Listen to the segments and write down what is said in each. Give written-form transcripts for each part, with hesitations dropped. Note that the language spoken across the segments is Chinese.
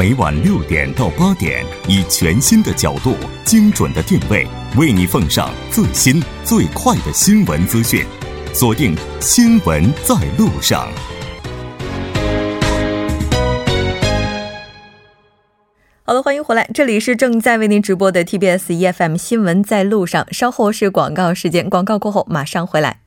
每晚6点到8点，以全新的角度、精准的定位，为你奉上最新最快的新闻资讯。锁定新闻在路上。好了，欢迎回来，这里是正在为您直播的 TBS EFM 新闻在路上。稍后是广告时间，广告过后马上回来。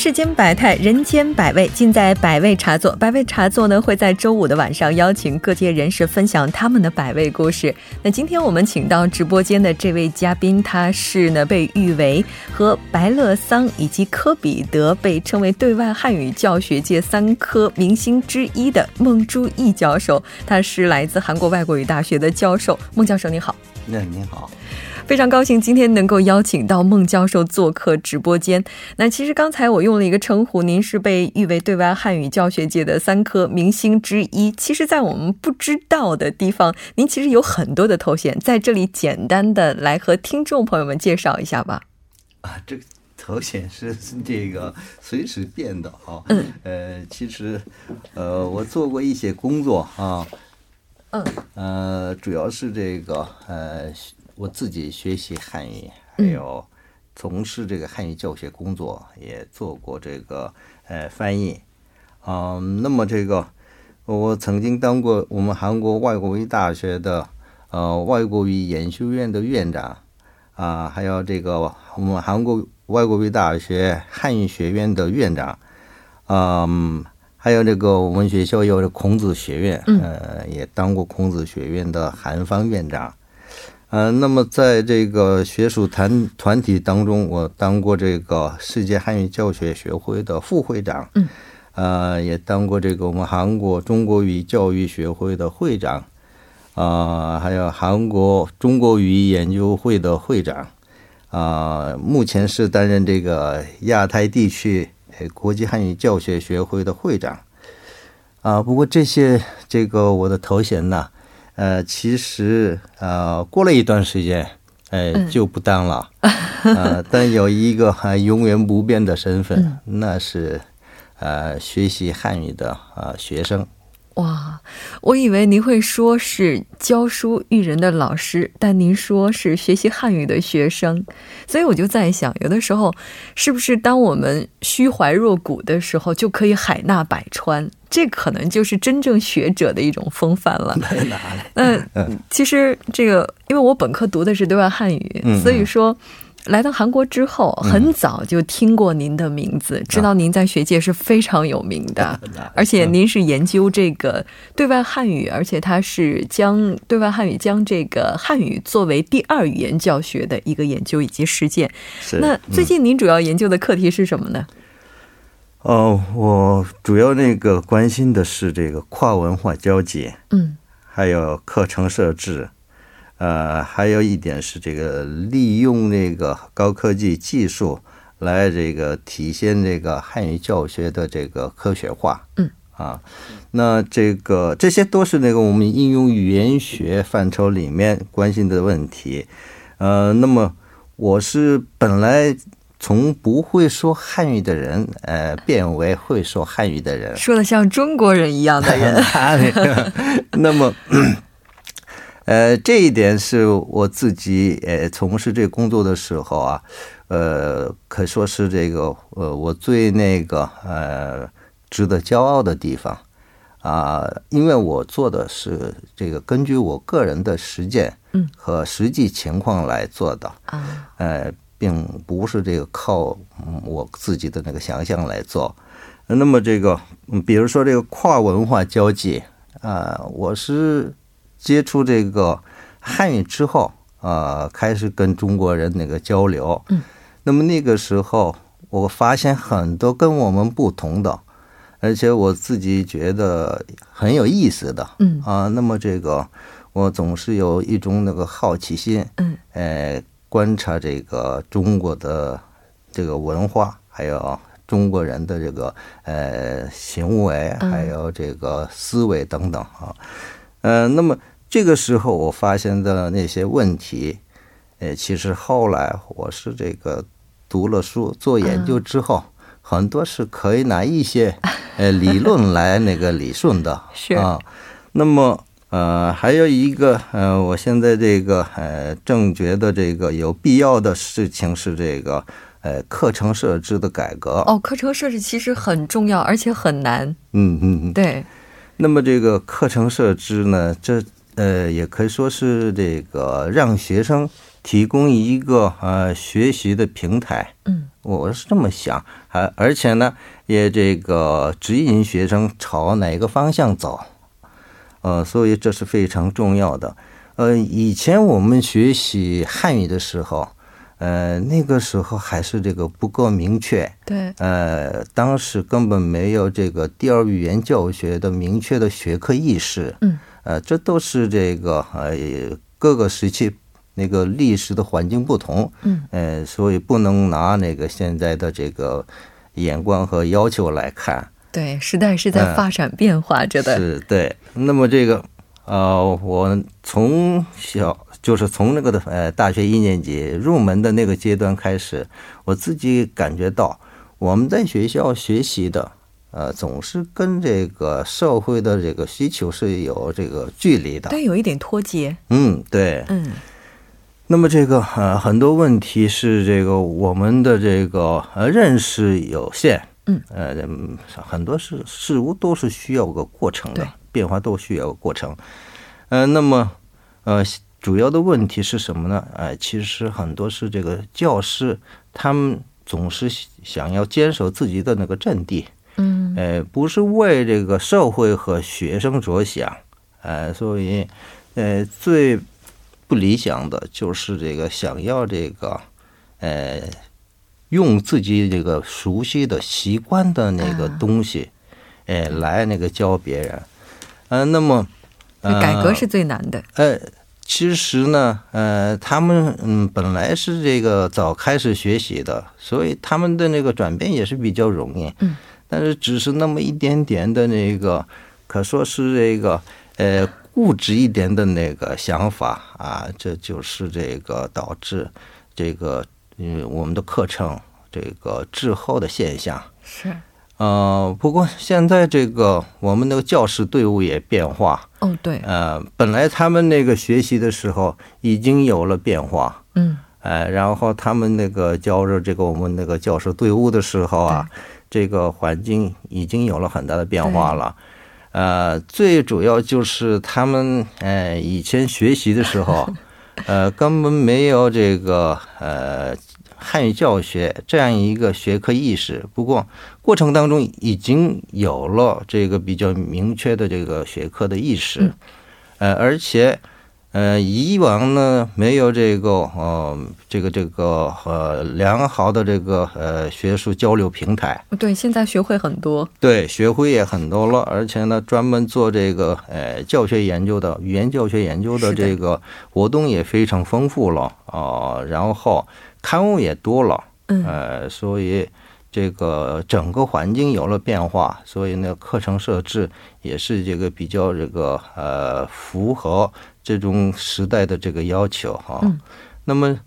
世间百态，人间百味，尽在百味茶座。百味茶座呢，会在周5的晚上邀请各界人士分享他们的百味故事。那今天我们请到直播间的这位嘉宾，他是呢被誉为和白乐桑以及科比德被称为对外汉语教学界三科明星之一的孟珠义教授，他是来自韩国外国语大学的教授。孟教授，你好。您好。非常高兴今天能够邀请到孟教授做客直播间。那其实刚才我用了一个称呼，您是被誉为对外汉语教学界的三科明星之一。其实在我们不知道的地方，您其实有很多的头衔，在这里简单的来和听众朋友们介绍一下吧。这个头衔是这个随时变的啊。其实我做过一些工作啊。主要是这个我自己学习汉语，还有从事这个汉语教学工作，也做过这个翻译。那么这个我曾经当过我们韩国外国语大学的外国语研修院的院长啊、还有这个我们韩国外国语大学汉语学院的院长，还有这个我们学校有孔子学院，也当过孔子学院的韩方院长。那么在这个学术团体当中，我当过这个世界汉语教学学会的副会长，也当过这个我们韩国中国语教育学会的会长，还有韩国中国语研究会的会长，目前是担任这个亚太地区国际汉语教学学会的会长。不过这个我的头衔呢，其实过了一段时间，就不当了。但有一个永远不变的身份，那是学习汉语的学生。哇，我以为您会说是教书育人的老师，但您说是学习汉语的学生，所以我就在想，有的时候是不是当我们虚怀若谷的时候，就可以海纳百川？这可能就是真正学者的一种风范了。其实这个，因为我本科读的是对外汉语，所以说来到韩国之后，很早就听过您的名字，知道您在学界是非常有名的，而且您是研究这个对外汉语，而且它是将对外汉语将这个汉语作为第二语言教学的一个研究以及实践。那最近您主要研究的课题是什么呢？我主要那个关心的是这个跨文化交集，还有课程设置。还有一点是这个利用这个高科技技术来这个体现这个汉语教学的这个科学化。那这些都是那个我们应用语言学范畴里面关心的问题。那么我是本来从不会说汉语的人，变为会说汉语的人，说的像中国人一样的人。那么。这一点是我自己从事这工作的时候啊，可说是这个我最值得骄傲的地方啊，因为我做的是这个根据我个人的实践和实际情况来做的，并不是这个靠我自己的那个想象来做。那么这个比如说这个跨文化交际啊，我是接触这个汉语之后，开始跟中国人那个交流。那么那个时候我发现很多跟我们不同的，而且我自己觉得很有意思的。那么这个我总是有一种那个好奇心，观察这个中国的这个文化，还有中国人的这个行为还有这个思维等等啊，那么这个时候我发现的那些问题，其实后来我是这个读了书做研究之后，很多是可以拿一些理论来那个理顺的是啊。那么还有一个我现在这个正觉得这个有必要的事情是这个课程设置的改革。哦，课程设置其实很重要，而且很难。嗯嗯，对。那么这个课程设置呢，这也可以说是这个让学生提供一个学习的平台。嗯，我是这么想，而且呢也这个指引学生朝哪个方向走。所以这是非常重要的。以前我们学习汉语的时候，那个时候还是这个不够明确，对，当时根本没有这个第二语言教学的明确的学科意识，嗯，这都是这个各个时期那个历史的环境不同，嗯，所以不能拿那个现在的这个眼光和要求来看。对，时代是在发展变化着的，是，对。那么这个我从小就是从那个的大学一年级入门的那个阶段开始，我自己感觉到我们在学校学习的总是跟这个社会的这个需求是有这个距离的，对，有一点脱节。嗯，对，嗯。那么这个很多问题是这个我们的这个认识有限。嗯，很多事物都是需要个过程的，变化都需要个过程。那么主要的问题是什么呢？其实很多是这个教师他们总是想要坚守自己的那个阵地，嗯，不是为这个社会和学生着想，所以最不理想的就是这个想要这个用自己这个熟悉的习惯的那个东西，来那个教别人，那么改革是最难的。其实呢，他们本来是这个早开始学习的，所以他们的那个转变也是比较容易。嗯，但是只是那么一点点的那个，可说是这个固执一点的那个想法啊，这就是这个导致这个。我们的课程这个滞后的现象是，不过现在这个我们那个教师队伍也变化，哦，对，本来他们那个学习的时候已经有了变化，嗯，然后他们那个教着这个我们那个教师队伍的时候啊，这个环境已经有了很大的变化了，最主要就是他们以前学习的时候。根本没有这个汉语教学这样一个学科意识，不过过程当中已经有了这个比较明确的这个学科的意识，而且以往呢没有这个良好的这个学术交流平台，对，现在学会很多，对，学会也很多了，而且呢专门做这个教学研究的语言教学研究的这个活动也非常丰富了啊，然后刊物也多了，所以这个整个环境有了变化，所以呢课程设置也是这个比较这个符合这种时代的这个要求哈。那么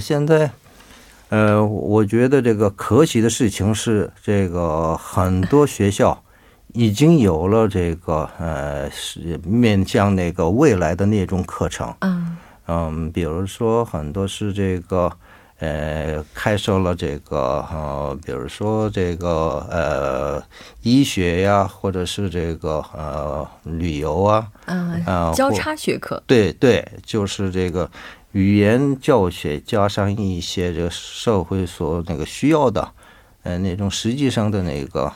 现在我觉得这个可喜的事情是这个很多学校已经有了这个面向那个未来的那种课程，比如说很多是这个开设了这个比如说这个医学呀，或者是这个旅游啊，交叉学科，对对，就是这个语言教学加上一些这个社会所那个需要的那种实际上的那个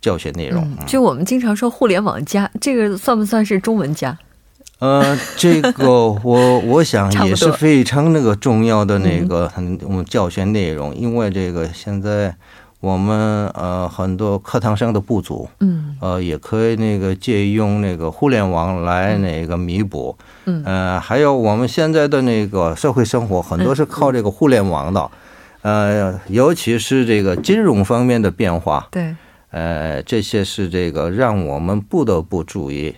教学内容，就我们经常说互联网加，这个算不算是中文加？这个我想也是非常那个重要的那个教学内容，因为这个现在我们很多课堂上的不足，也可以那个借用那个互联网来那个弥补，还有我们现在的那个社会生活很多是靠这个互联网的，尤其是这个金融方面的变化，对，这些是这个让我们不得不注意，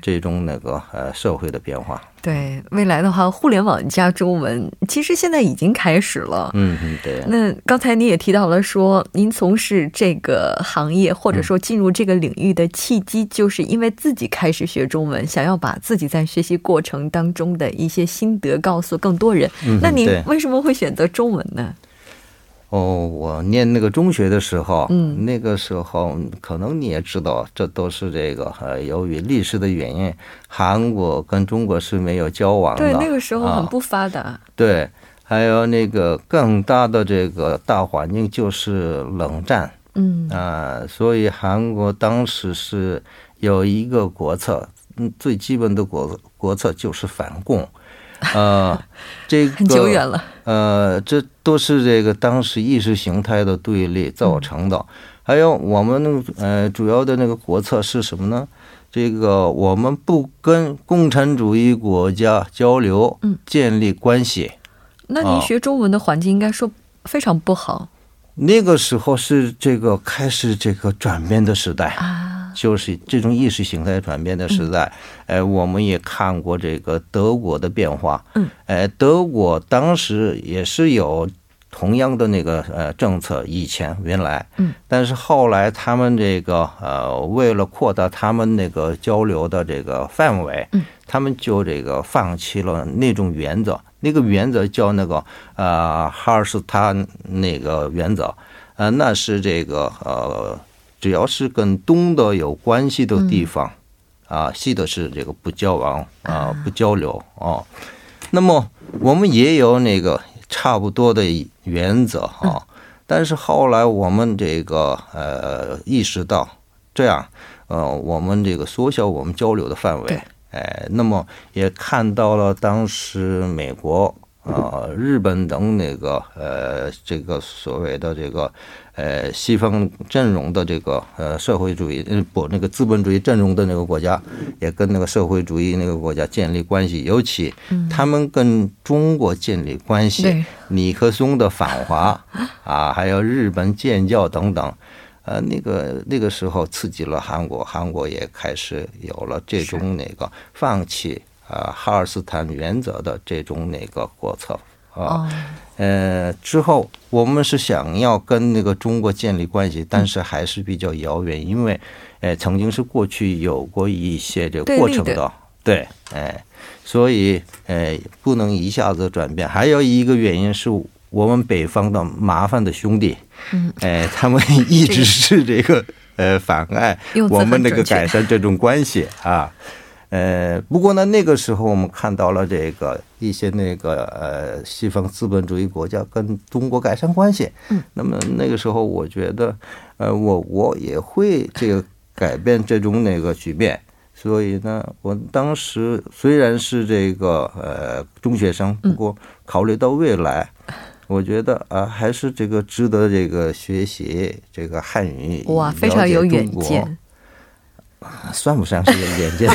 最终那个社会的变化。对，未来的话，互联网加中文，其实现在已经开始了。嗯，对。那刚才您也提到了说，您从事这个行业或者说进入这个领域的契机，就是因为自己开始学中文，想要把自己在学习过程当中的一些心得告诉更多人。那您为什么会选择中文呢？我念那个中学的时候，那个时候可能你也知道，这都是这个由于历史的原因，韩国跟中国是没有交往的。对，那个时候很不发达。对，还有那个更大的这个大环境就是冷战。所以韩国当时是有一个国策，最基本的国策就是反共。这个很久远了。这都是这个当时意识形态的对立造成的。还有我们主要的那个国策是什么呢？这个我们不跟共产主义国家交流，建立关系。那您学中文的环境应该说非常不好。那个时候是这个开始这个转变的时代啊。就是这种意识形态转变的时代，我们也看过这个德国的变化。德国当时也是有同样的那个政策，以前原来，但是后来他们这个为了扩大他们那个交流的这个范围，他们就这个放弃了那种原则，那个原则叫那个哈尔斯坦那个原则，那是这个只要是跟东德有关系的地方，西德是这个不交往不交流那么我们也有那个差不多的原则但是后来我们这个意识到这样我们这个缩小我们交流的范围，那么也看到了当时美国。日本等那个这个所谓的这个西方阵容的这个社会主义那个资本主义阵容的那个国家，也跟那个社会主义那个国家建立关系，尤其他们跟中国建立关系，尼克松的反华还有日本建交等等。那个时候刺激了韩国也开始有了这种那个放弃。哈尔斯坦原则的这种那个国策之后我们是想要跟那个中国建立关系，但是还是比较遥远，因为曾经是过去有过一些这个过程的，对，所以不能一下子转变。还有一个原因是我们北方的麻烦的兄弟，他们一直是这个妨碍我们那个改善这种关系啊。不过呢，那个时候我们看到了这个一些那个西方资本主义国家跟中国改善关系，那么那个时候我觉得，我也会这个改变这种那个局面，所以呢，我当时虽然是这个中学生，不过考虑到未来。我觉得还是这个值得这个学习这个汉语，哇，非常有远见。算不上是眼界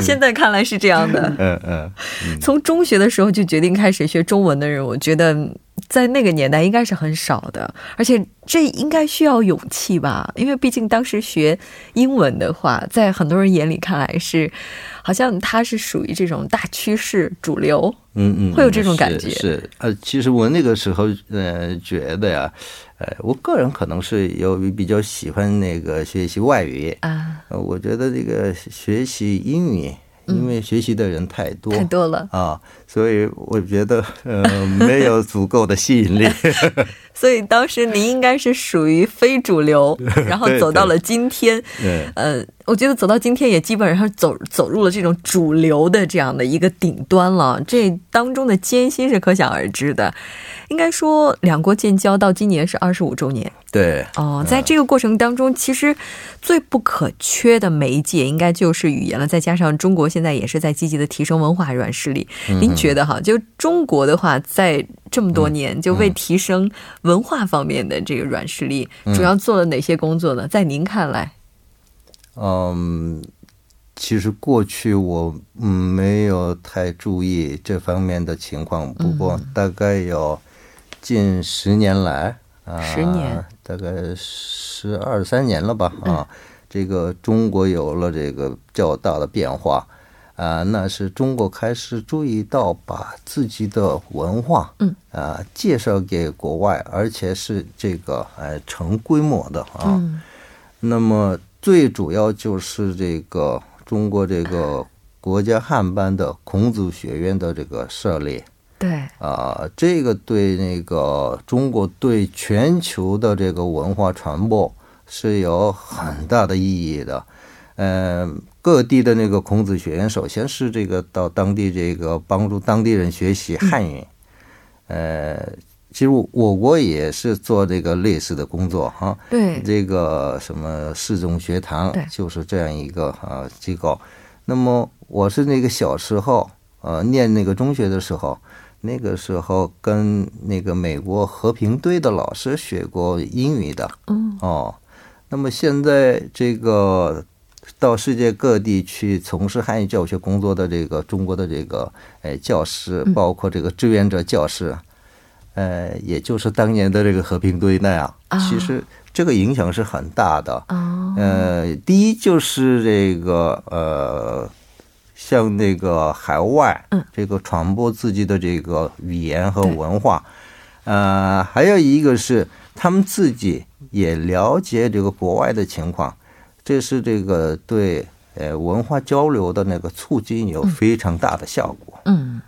现在看来是这样的。从中学的时候就决定开始学中文的人，我觉得在那个年代应该是很少的，而且这应该需要勇气吧，因为毕竟当时学英文的话，在很多人眼里看来是好像它是属于这种大趋势主流，会有这种感觉。是其实我那个时候觉得呀，我个人可能是比较喜欢那个学习外语啊，我觉得这个学习英语。因为学习的人太多了所以我觉得没有足够的吸引力所以当时您应该是属于非主流，然后走到了今天我觉得走到今天也基本上走入了这种主流的这样的一个顶端了，这当中的艰辛是可想而知的。应该说两国建交到今年是25周年，对在这个过程当中，其实最不可缺的媒介应该就是语言了，再加上中国现在也是在积极的提升文化软实力，您觉得哈，就中国的话在这么多年就为提升文化方面的这个软实力主要做了哪些工作呢？在您看来？其实过去我没有太注意这方面的情况，不过大概有近十年来，大概12、13年了吧，10年，这个中国有了这个较大的变化，那是中国开始注意到把自己的文化介绍给国外，而且是这个成规模的。那么最主要就是这个中国这个国家汉班的孔子学院的这个设立。 这个对中国对全球的这个文化传播是有很大的意义的。各地的那个孔子学院首先是这个到当地这个帮助当地人学习汉语，其实我国也是做这个类似的工作。对，这个什么市政学堂就是这样一个机构。那么我是那个小时候 那个时候跟那个美国和平队的老师学过英语的。那么现在这个到世界各地去从事汉语教学工作的这个中国的这个教师，包括这个志愿者教师，也就是当年的这个和平队那样。其实这个影响是很大的。第一就是这个 像那个海外这个传播自己的这个语言和文化，还有一个是他们自己也了解这个国外的情况，这是这个对文化交流的那个促进有非常大的效果。嗯，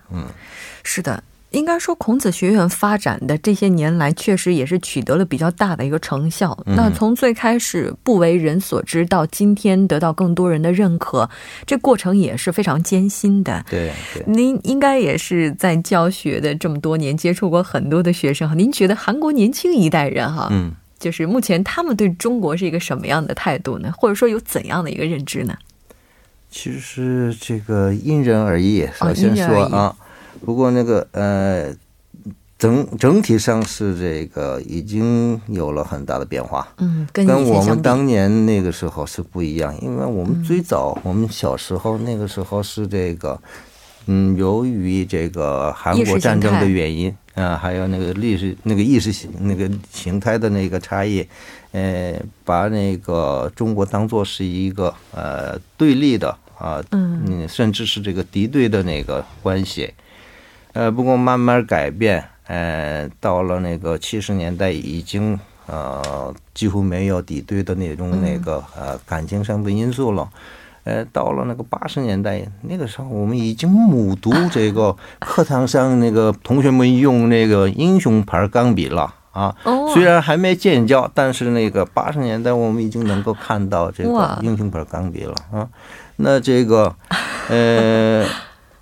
是的。 应该说孔子学院发展的这些年来确实也是取得了比较大的一个成效，那从最开始不为人所知到今天得到更多人的认可，这过程也是非常艰辛的。对，您应该也是在教学的这么多年接触过很多的学生，您觉得韩国年轻一代人哈就是目前他们对中国是一个什么样的态度呢？或者说有怎样的一个认知呢？其实这个因人而异，首先说啊， 不过整体上是这个已经有了很大的变化，跟我们当年那个时候是不一样，因为我们最早我们小时候那个时候是这个由于这个韩国战争的原因，还有那个历史那个意识形态的那个差异，把那个中国当做是一个对立的，甚至是这个敌对的那个关系。 不过慢慢改变，到了那个70年代已经几乎没有敌对的那种那个感情上的因素了。到了那个80年代，那个时候我们已经目睹这个课堂上那个同学们用那个英雄牌钢笔了啊，虽然还没建交，但是那个80年代我们已经能够看到这个英雄牌钢笔了啊。那这个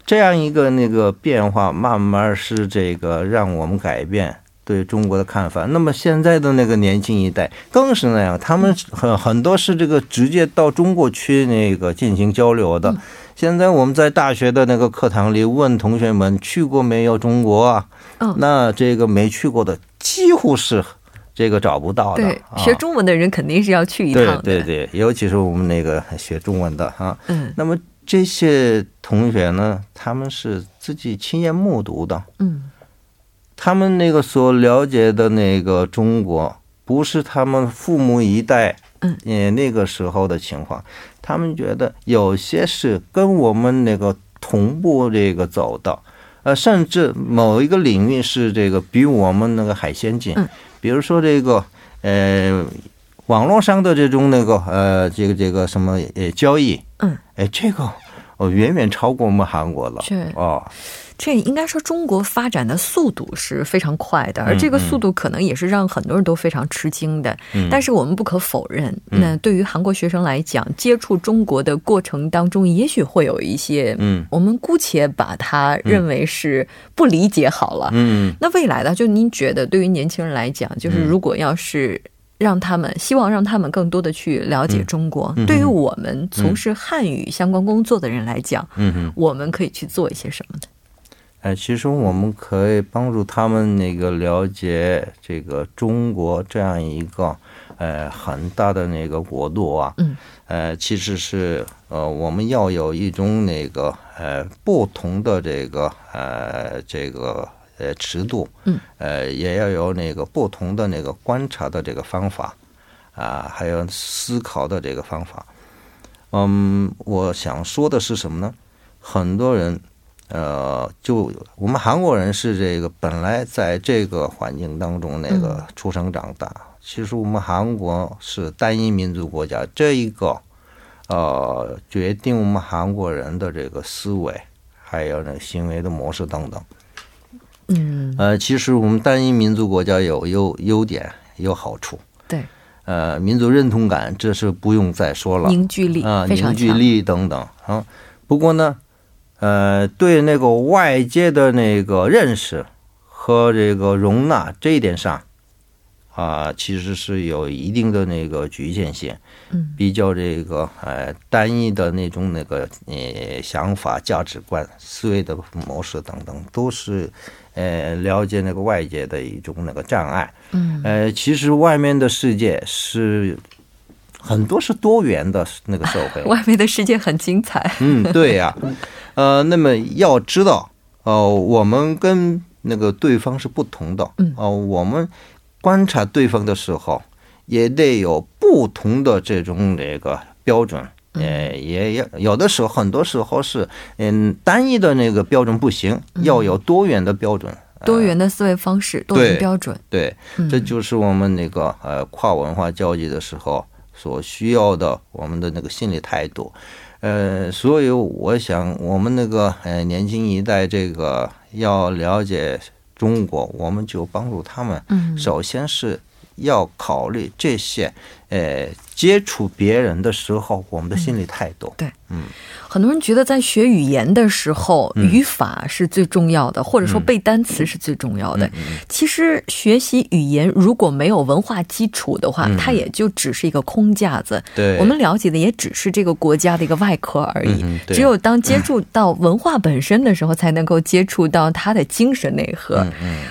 这样一个变化慢慢使这个让我们改变对中国的看法。那么现在的那个年轻一代更是那样，他们很多是这个直接到中国去那个进行交流的。现在我们在大学的那个课堂里问同学们去过没有中国啊，那这个没去过的几乎是 这个找不到的。学中文的人肯定是要去一趟，对对对，尤其是我们那个学中文的。那么 这些同学呢，他们是自己亲眼目睹的。他们那个所了解的那个中国不是他们父母一代那个时候的情况，他们觉得有些是跟我们那个同步这个走的，甚至某一个领域是这个比我们那个还先进。比如说这个网络上的这种那个交易，这个什么交易，这个 远远超过我们韩国了。这应该说中国发展的速度是非常快的，而这个速度可能也是让很多人都非常吃惊的。但是我们不可否认，那对于韩国学生来讲，接触中国的过程当中，也许会有一些我们姑且把它认为是不理解好了。那未来的就您觉得对于年轻人来讲，就是如果要是 让他们希望让他们更多的去了解中国，对于我们从事汉语相关工作的人来讲，我们可以去做一些什么呢？其实我们可以帮助他们那个了解这个中国这样一个很大的那个国度啊。其实是我们要有一种那个不同的这个尺度，也要有那个不同的那个观察的这个方法啊，还有思考的这个方法。我想说的是什么呢？很多人就我们韩国人是这个本来在这个环境当中那个出生长大，其实我们韩国是单一民族国家，这一个决定我们韩国人的这个思维还有那个行为的模式等等。其实我们单一民族国家有优点有好处，对，民族认同感这是不用再说了，凝聚力啊，凝聚力等等啊。不过呢对那个外界的那个认识和这个容纳这一点上啊，其实是有一定的那个局限性，比较这个单一的那种那个想法、价值观、思维的模式等等，都是了解那个外界的一种那个障碍。其实外面的世界是。很多是多元的那个社会，外面的世界很精彩。对呀，那么要知道，我们跟那个对方是不同的，我们观察对方的时候，也得有不同的这种这个标准，也有的时候，很多时候是，单一的那个标准不行，要有多元的标准。多元的思维方式，多元标准，对，这就是我们那个跨文化交际的时候。所需要的我们的那个心理态度，所以我想我们那个年轻一代这个要了解中国，我们就帮助他们，首先是要考虑这些，接触别人的时候我们的心理态度。对，很多人觉得在学语言的时候，语法是最重要的，或者说背单词是最重要的。其实学习语言如果没有文化基础的话，它也就只是一个空架子。对，我们了解的也只是这个国家的一个外壳而已。只有当接触到文化本身的时候，才能够接触到它的精神内核。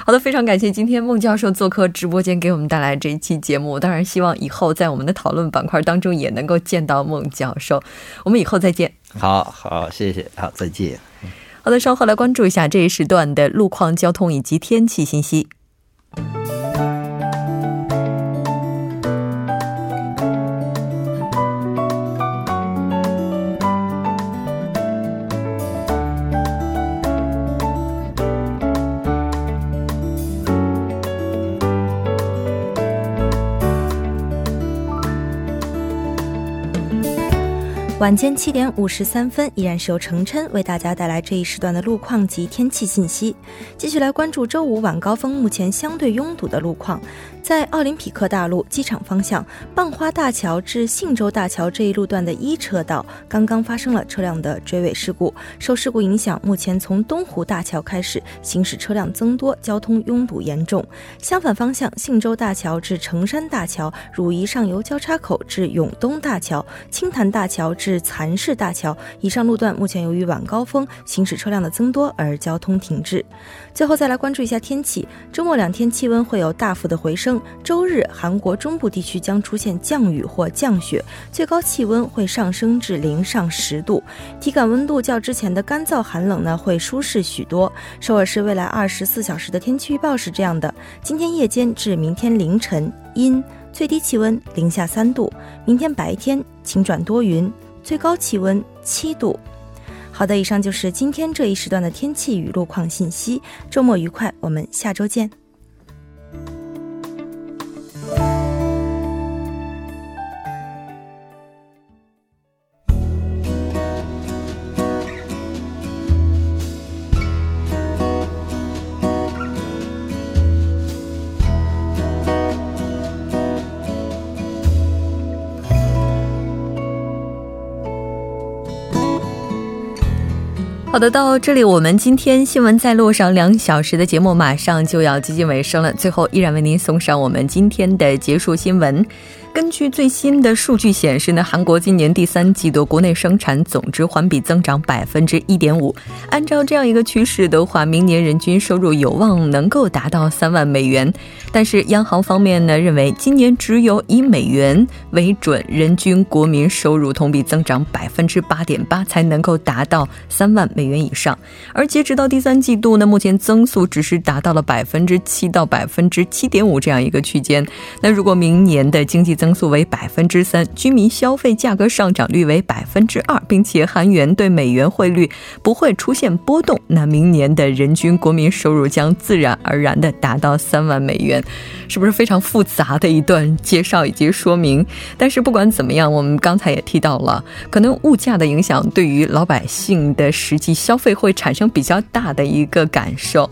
好的，非常感谢今天孟教授做客直播间给我们带来这一期节目。当然，希望以后在我们的讨论板块当中也能够见到孟教授。我们以后再见。好，谢谢，好，再见。好的，稍后来关注一下这一时段的路况、交通以及天气信息。晚间7点53分，依然是由程琛为大家带来这一时段的路况及天气信息。继续来关注周五晚高峰目前相对拥堵的路况。在奥林匹克大路机场方向棒花大桥至信州大桥这一路段的一车道刚刚发生了车辆的追尾事故，受事故影响，目前从东湖大桥开始行驶车辆增多，交通拥堵严重。相反方向，信州大桥至成山大桥、汝宜上游交叉口至永东大桥、青潭大桥至蚕市大桥以上路段，目前由于晚高峰行驶车辆的增多而交通停滞。最后再来关注一下天气，周末2天气温会有大幅的回升，周日韩国中部地区将出现降雨或降雪，最高气温会上升至0上10度，体感温度较之前的干燥寒冷呢会舒适许多。首尔市未来24小时的天气预报是这样的：今天夜间至明天凌晨阴，最低气温0下3度，明天白天晴转多云，最高气温7度。好的，以上就是今天这一时段的天气与路况信息。周末愉快，我们下周见。好的，到这里我们今天新闻在路上2小时的节目马上就要接近尾声了，最后依然为您送上我们今天的结束新闻。根据最新的数据显示， 韩国今年第三季度国内生产总值环比增长 1.5%。 按照这样一个趋势的话， 明年人均收入有望能够达到 3万美元。 但是央行方面认为， 今年只有以美元 为准，人均国民收入同比增长 8.8% 才能够达到 3万美元以上。 而截止到第三季度呢， 目前增速只是达到了 7%到 7.5% 这样一个区间。 那如果明年的经济增速为 3%， 居民消费价格上涨率为 2%， 并且韩元对美元汇率不会出现波动， 那明年的人均国民收入将自然而然的达到 3万美元。 是不是非常复杂的一段介绍以及说明？ 但是不管怎么样， 我们刚才也提到了， 可能物价的影响对于老百姓的实际消费会产生比较大的一个感受。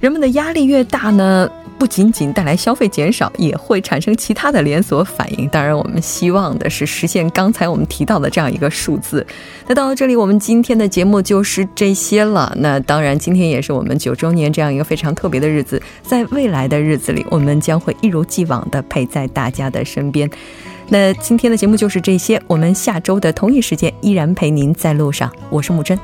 人们的压力越大呢， 不仅仅带来消费减少， 也会产生其他的连锁反应。 当然我们希望的是实现刚才我们提到的这样一个数字。 那到这里我们今天的节目就是这些了。 那当然今天也是我们 9周年 这样一个非常特别的日子， 在未来的日子里， 我们将会一如既往的陪在大家的身边。 那今天的节目就是这些，我们下周的同一时间依然陪您在路上。我是木真。